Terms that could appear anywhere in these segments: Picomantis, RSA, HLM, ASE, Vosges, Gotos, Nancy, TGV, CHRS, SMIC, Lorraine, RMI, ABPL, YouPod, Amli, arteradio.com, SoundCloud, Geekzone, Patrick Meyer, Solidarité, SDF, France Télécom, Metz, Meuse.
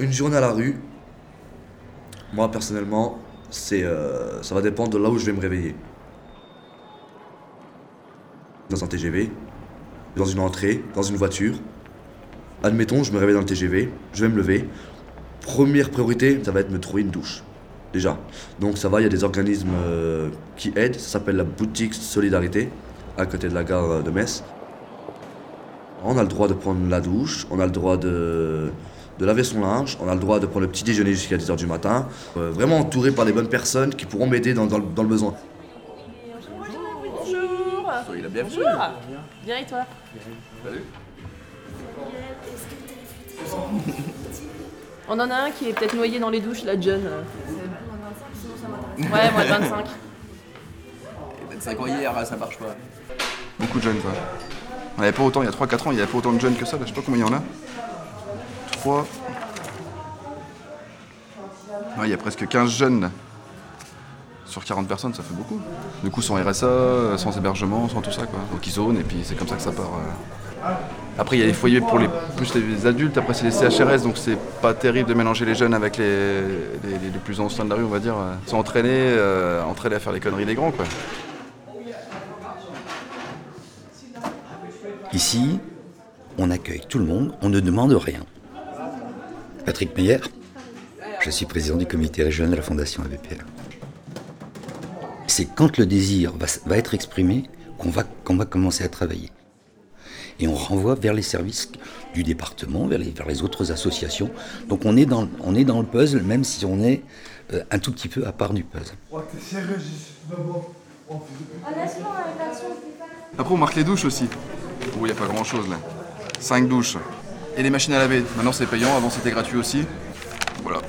Une journée à la rue, moi personnellement, ça va dépendre de là où je vais me réveiller. Dans un TGV, dans une entrée, dans une voiture. Admettons, je me réveille dans le TGV, je vais me lever. Première priorité, ça va être me trouver une douche, déjà. Donc ça va, il y a des organismes qui aident, ça s'appelle la boutique Solidarité, à côté de la gare de Metz. On a le droit de prendre la douche, on a le droit de laver son linge, on a le droit de prendre le petit déjeuner jusqu'à 10h du matin. Vraiment entouré par les bonnes personnes qui pourront m'aider dans le besoin. Bonjour. Soyez la bienvenue. Bonjour. Bien et toi? Salut. On en a un qui est peut-être noyé dans les douches, là, John. C'est moins 25, sinon ça m'intéresse. Ouais, moins 25. Et 25 ans hier, ça marche pas. Beaucoup de jeunes, quoi. On avait pas autant, il y a 3-4 ans, il n'y avait pas autant de jeunes que ça, là, je sais pas combien il y en a. 3... Ouais, il y a presque 15 jeunes, là. Sur 40 personnes, ça fait beaucoup. Du coup, sans RSA, sans hébergement, sans tout ça, quoi. Donc ils zonent, et puis c'est comme ça que ça part. Après, il y a les foyers pour les adultes, après c'est les CHRS, donc c'est pas terrible de mélanger les jeunes avec les plus anciens de la rue, on va dire. Ils sont entraînés à faire les conneries des grands, quoi. Ici, on accueille tout le monde, on ne demande rien. Patrick Meyer, je suis président du comité régional de la Fondation ABPL. C'est quand le désir va être exprimé qu'on va commencer à travailler. Et on renvoie vers les services du département, vers les autres associations. Donc on est dans le puzzle, même si on est un tout petit peu à part du puzzle. Après, on marque les douches aussi. Oh, il n'y a pas grand-chose, là. 5 douches. Et les machines à laver. Maintenant, c'est payant. Avant, c'était gratuit aussi. Voilà.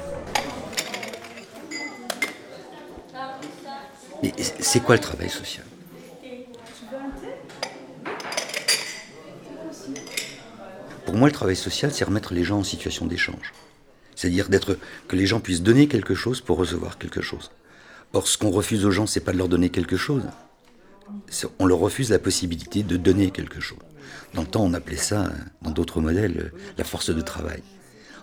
Mais c'est quoi le travail social ? Pour moi, le travail social, c'est remettre les gens en situation d'échange. C'est-à-dire que les gens puissent donner quelque chose pour recevoir quelque chose. Or, ce qu'on refuse aux gens, c'est pas de leur donner quelque chose. On leur refuse la possibilité de donner quelque chose. Dans le temps, on appelait ça, dans d'autres modèles, la force de travail.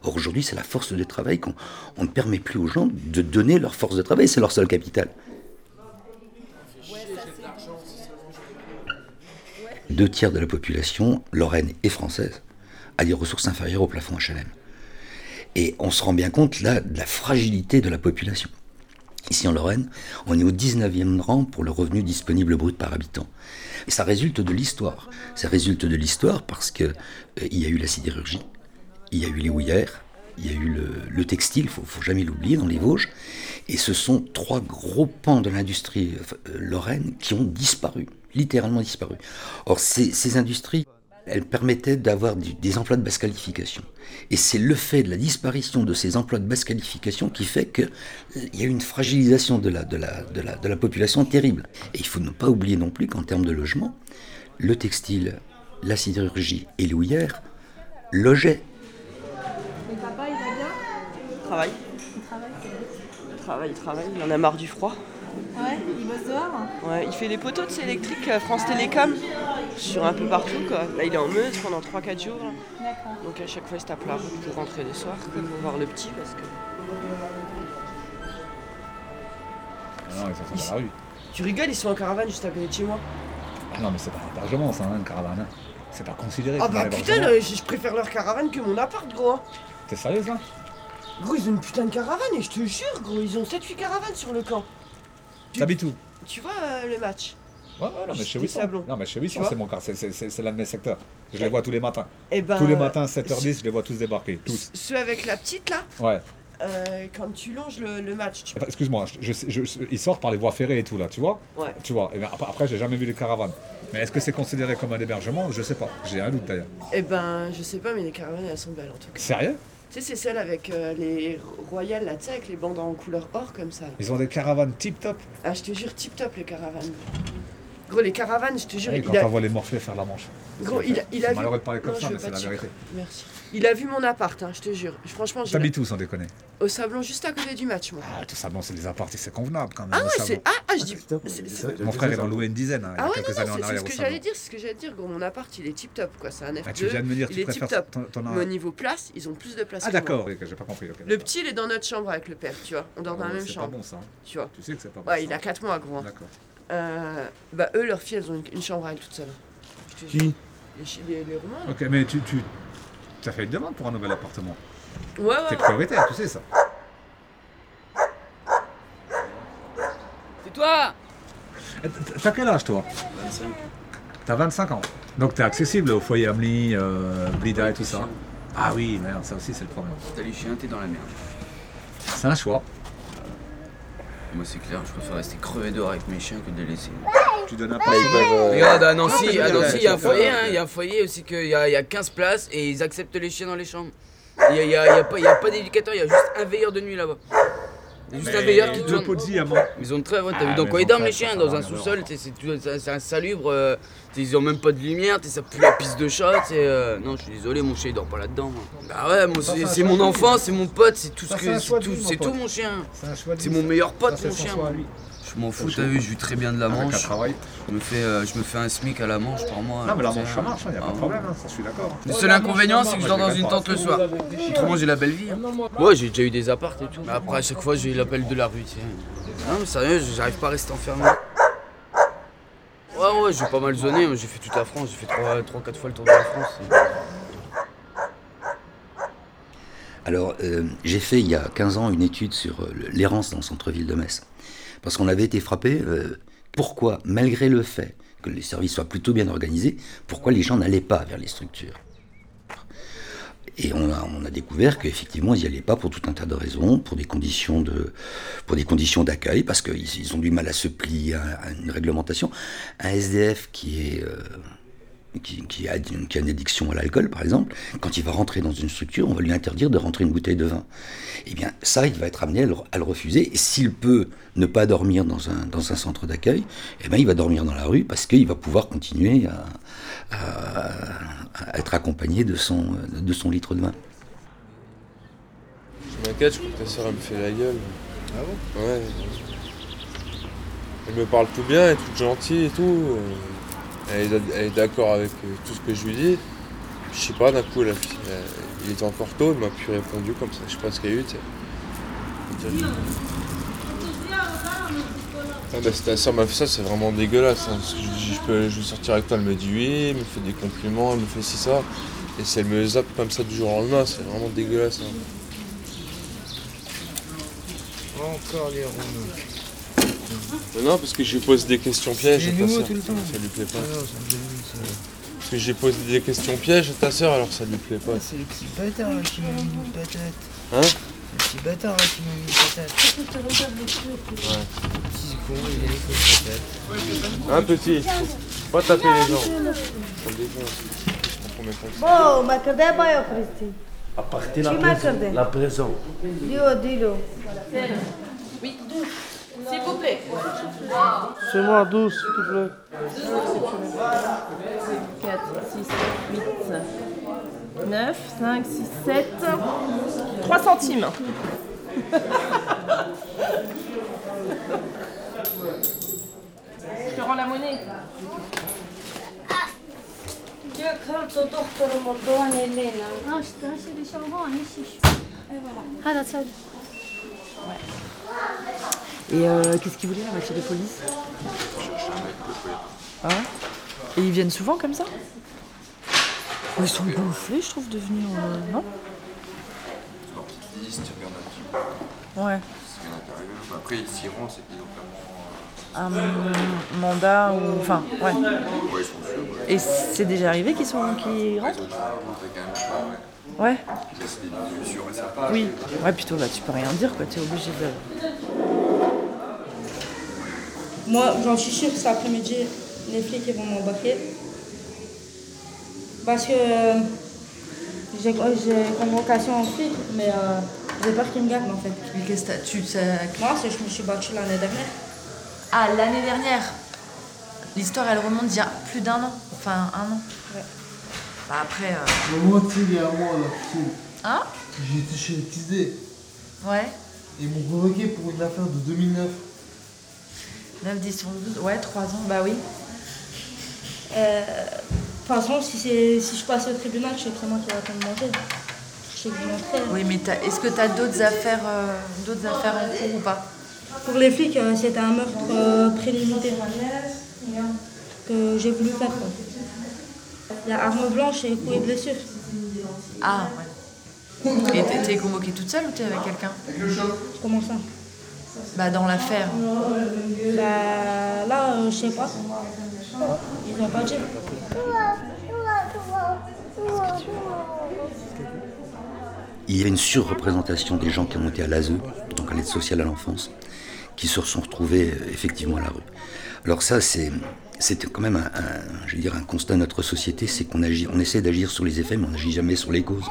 Or, aujourd'hui, c'est la force de travail qu'on ne permet plus aux gens de donner leur force de travail. C'est leur seul capital. Deux tiers de la population, lorraine et française, à des ressources inférieures au plafond HLM. Et on se rend bien compte, là, de la fragilité de la population. Ici, en Lorraine, on est au 19e rang pour le revenu disponible brut par habitant. Et ça résulte de l'histoire. Ça résulte de l'histoire parce que il y a eu la sidérurgie, il y a eu les houillères, il y a eu le textile, faut jamais l'oublier, dans les Vosges. Et ce sont 3 gros pans de l'industrie lorraine qui ont disparu, littéralement disparu. Or, ces industries... Elle permettait d'avoir des emplois de basse qualification. Et c'est le fait de la disparition de ces emplois de basse qualification qui fait qu'il y a une fragilisation de la population terrible. Et il faut ne pas oublier non plus qu'en termes de logement, le textile, la sidérurgie et les houillères logeaient. Mon papa, il va bien ? Il travaille. Il travaille. Il en a marre du froid. Ouais, il bosse dehors. Ouais, il fait les poteaux électriques France Télécom. Sur un peu partout, quoi. Là, il est en Meuse pendant 3-4 jours. D'accord. Donc à chaque fois, il se tape la route pour rentrer le soir, pour voir le petit, parce que... Ah non, mais ça, c'est la rue. Tu rigoles, ils sont en caravane juste à côté de chez moi. Ah non, mais c'est pas l'hébergement, ça, hein, une caravane. Hein. C'est pas considéré. Ah bah putain, là, je préfère leur caravane que mon appart, gros. T'es sérieuse, là ? Gros, ils ont une putain de caravane, et je te jure, gros, ils ont 7-8 caravanes sur le camp. T'habites où ? Tu vois le match ? Ouais, non, mais chez Wisson. Non, mais chez Wisson, c'est mon cas, c'est l'un de mes secteurs. Je les vois tous les matins. Eh ben, tous les matins, 7h10, je les vois tous débarquer, tous. Ceux avec la petite, là ? Ouais. Quand tu longes le match, tu... Excuse-moi, il sort par les voies ferrées et tout, là, tu vois ? Ouais. Tu vois, et bien, après, j'ai jamais vu les caravanes. Mais est-ce que c'est considéré comme un hébergement ? Je sais pas, j'ai un doute, d'ailleurs. Eh ben, je sais pas, mais les caravanes, elles sont belles, en tout cas. Sérieux ? Tu sais, c'est celle avec les royales, là, tu sais, avec les bandes en couleur or, comme ça. Là. Ils ont des caravanes tip-top ? Ah, je te jure, tip-top, les caravanes. Gros, les caravanes, je te jure. Et quand on voit les morflets faire la manche. Gros, il a vu. Malheureux de parler comme ça, mais c'est la vérité. Merci. Il a vu mon appart, hein, je te jure. Franchement, j'ai. T'habites où, sans déconner? Au Sablon, juste à côté du match, moi. Ah, tout Sablon, c'est les apparts, c'est convenable quand même. Ah, ouais, c'est. Ah, je dis. Mon frère, il en louait une dizaine, hein, il y a quelques années en arrière. C'est ce que j'allais dire. Gros, mon appart, il est tip top, quoi. C'est un F2. Tu viens de me dire, tu préfères. Au niveau place, ils ont plus de place. Ah, d'accord, j'ai pas compris. Le petit, il est dans notre chambre avec le père, tu vois. On dort dans la même chambre. C'est pas bon, ça. Tu vois. Tu sais que c'est pas bon. Ouais, il a 4 mois, gros. D'accord. Bah eux, leurs filles, elles ont une chambre à elles toutes seules. Qui ? Les Roumains. Ok, mais tu as fait une demande pour un nouvel appartement. Ouais. T'es prioritaire, tu sais ça. C'est toi. T'as quel âge, toi ? 25. T'as 25 ans. Donc t'es accessible au foyer Amli, Blida et tout ça. Ah oui, merde, ça aussi c'est le problème. T'as les chiens, t'es dans la merde. C'est un choix. Moi c'est clair, je préfère rester crevé dehors avec mes chiens que de les laisser. Tu donnes un peu. Regarde, à Nancy, il y a un foyer, aussi qu'il y a 15 places et ils acceptent les chiens dans les chambres. Il n'y a pas d'éducateur, il y a juste un veilleur de nuit là-bas. Juste un veilleur qui tourne. Ils ont de très bonnes, t'as vu dans quoi ils dorment les chiens, dans un sous-sol, c'est insalubre, ils ont même pas de lumière, ça pue la pisse de chat, non je suis désolé, mon chien il dort pas là-dedans. Bah ouais, c'est mon enfant, c'est mon pote, c'est tout mon chien. C'est mon meilleur pote mon chien. Je m'en fous, t'as vu, je vis très bien de la manche. Je me fais un SMIC à la manche par mois. Non mais la manche ça marche, y'a pas de problème, ça je suis d'accord. Le seul inconvénient c'est que je dors dans une tente le soir. Autrement j'ai la belle vie. Ouais, j'ai déjà eu des apparts et tout. Mais après à chaque fois j'ai eu l'appel de la rue, tu sais. Non mais sérieux, j'arrive pas à rester enfermé. Ouais, j'ai pas mal zoné, j'ai fait toute la France, j'ai fait 3-4 fois le tour de la France. Alors j'ai fait il y a 15 ans une étude sur l'errance dans le centre-ville de Metz. Parce qu'on avait été frappé, pourquoi, malgré le fait que les services soient plutôt bien organisés, pourquoi les gens n'allaient pas vers les structures. Et on a découvert qu'effectivement, ils n'y allaient pas pour tout un tas de raisons, pour des conditions d'accueil, parce qu'ils ont du mal à se plier à une réglementation. Un SDF qui a une addiction à l'alcool, par exemple, quand il va rentrer dans une structure, on va lui interdire de rentrer une bouteille de vin. Eh bien, ça, il va être amené à le refuser. Et s'il peut ne pas dormir dans un centre d'accueil, eh bien, il va dormir dans la rue parce qu'il va pouvoir continuer à être accompagné de son litre de vin. Je m'inquiète, je crois que ta soeur, elle me fait la gueule. Ah bon ? Ouais. Elle me parle tout bien, elle est toute gentille et tout. Elle est d'accord avec tout ce que je lui dis. Je sais pas, d'un coup, il était encore tôt, elle m'a plus répondu comme ça. Je sais pas ce qu'il y a eu, tu sais. Ah bah, si ta soeur m'a fait ça, c'est vraiment dégueulasse. Hein, parce que je veux sortir avec toi, elle me dit oui, elle me fait des compliments, elle me fait ci, ça. Et si elle me zappe comme ça du jour au lendemain, c'est vraiment dégueulasse. Hein. Encore les ronds. Non, parce que je lui pose des questions pièges à ta soeur, ça lui plaît pas. Parce que j'ai posé des questions pièges à ta soeur, alors ça lui plaît pas. C'est le petit bâtard là qui m'a mis une patate. Hein ? Le petit bâtard là qui m'a mis une patate. Ouais. Petit con, il a les fausses patates. Hein, petit ? Faut pas taper les gens. Ça me défonce. Bon, ma cadê a baia, Christy ? À partir la prison. Dis-le. Oui, douce. S'il vous plaît. C'est moi, 12, s'il vous plaît. 4, 6, 8, 9, 5, 6, 7, 3 centimes. Je te rends la monnaie. Non, c'est des chambons, ici. Et voilà. Ah, ça. Ouais. Et qu'est-ce qu'ils voulaient, la voiture de police ? Je cherche un mec de foyer. Ah ouais ? Et ils viennent souvent comme ça ? Ils sont gonflés, je trouve, de venir. Non ? C'est leur petite liste, ils regardent un petit peu. Ouais. C'est bien intéressant. Après, s'ils rentrent, c'est qu'ils ont vraiment. Un mandat ou. Enfin, ouais. Ouais, ils sont sûrs. Ouais. Et c'est déjà arrivé qu'ils rentrent ? Ils rentrent quand même pas, ouais. Ouais. Oui, ouais, plutôt là, tu peux rien dire, quoi, t'es obligé de. Moi, j'en suis sûre que cet après-midi, les flics ils vont m'embarquer. Parce que j'ai convocation en flic, mais j'ai peur qu'ils me gardent en fait. Mais qu'est-ce que t'as ? Moi, je me suis battue l'année dernière. Ah, l'année dernière ? L'histoire, elle remonte d'il y a plus d'un an. Enfin, un an. Ouais. Bah après... Moi, tu sais, il y a un mois, là, tu sais. Hein? J'étais chez les Tisdés. Ouais. Et ils m'ont convoqué pour une affaire de 2009. 9, 10, 11, 12, ouais, 3 ans, bah oui. Franchement, si je passe au tribunal, je sais vraiment qu'il va pas me manger. Oui, mais est-ce que t'as d'autres affaires en cours ou pas? Pour les flics, c'était un meurtre prémédité que j'ai voulu faire. Il y a arme blanche et coups et blessures. Ah, ouais. Et t'es convoquée toute seule ou t'es avec quelqu'un? Comment ça? Bah, dans l'affaire. Bah, là, je sais pas. Ils vont pas dire. Il y a une surreprésentation des gens qui ont été à l'ASE, donc à l'aide sociale à l'enfance, qui se sont retrouvés effectivement à la rue. Alors ça, c'est quand même un constat de notre société, c'est qu'on on essaie d'agir sur les effets, mais on n'agit jamais sur les causes.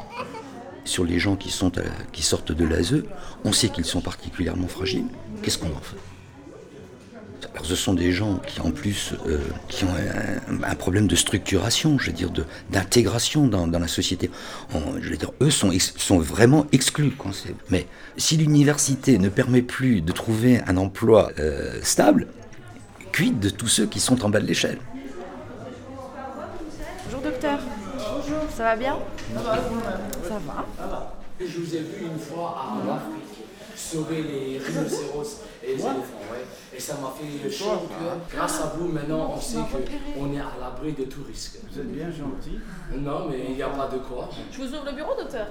Sur les gens qui sortent de l'ASE, on sait qu'ils sont particulièrement fragiles. Qu'est-ce qu'on en fait ? Alors, ce sont des gens qui, en plus, qui ont un problème de structuration, je veux dire, d'intégration dans la société. Je veux dire, eux sont vraiment exclus. Mais si l'université ne permet plus de trouver un emploi stable, quid de tous ceux qui sont en bas de l'échelle? Bonjour, docteur. Bonjour. Ça va bien? Ça va. Ça va. Je vous ai vu une fois à Afrique. Sauver les rhinocéros et les éléphants, ouais. Et ça m'a fait le choc. Grâce à vous, maintenant, on sait qu'on est à l'abri de tout risque. Vous êtes bien gentil. Non, mais il n'y a pas de quoi. Je vous ouvre le bureau, docteur?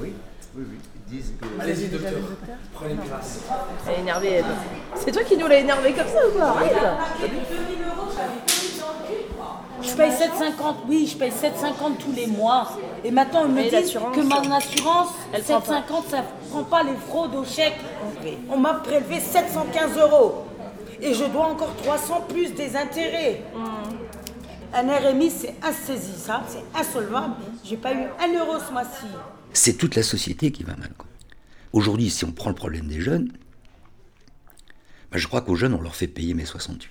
Oui. Ils disent que... Allez-y, docteur. Prenez place. Ça a énervé, elle. C'est toi qui nous l'a énervé comme ça ou quoi? Arrête. Je paye 7,50, oui, je paye 7,50 tous les mois. Et maintenant, ils me disent que mon assurance, 7,50, ça ne prend pas les fraudes au chèque. Okay. On m'a prélevé 715 €. Et je dois encore 300 plus des intérêts. Un RMI, c'est insaisissable, c'est insolvable. Je n'ai pas eu 1 € ce mois-ci. C'est toute la société qui va mal. Aujourd'hui, si on prend le problème des jeunes, ben je crois qu'aux jeunes, on leur fait payer mes 68.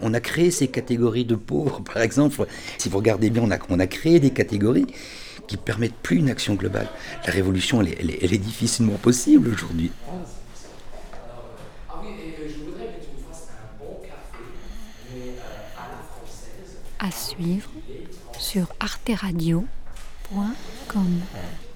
On a créé ces catégories de pauvres, par exemple. Si vous regardez bien, on a créé des catégories qui ne permettent plus une action globale. La révolution, elle est difficilement possible aujourd'hui. À suivre sur arteradio.com.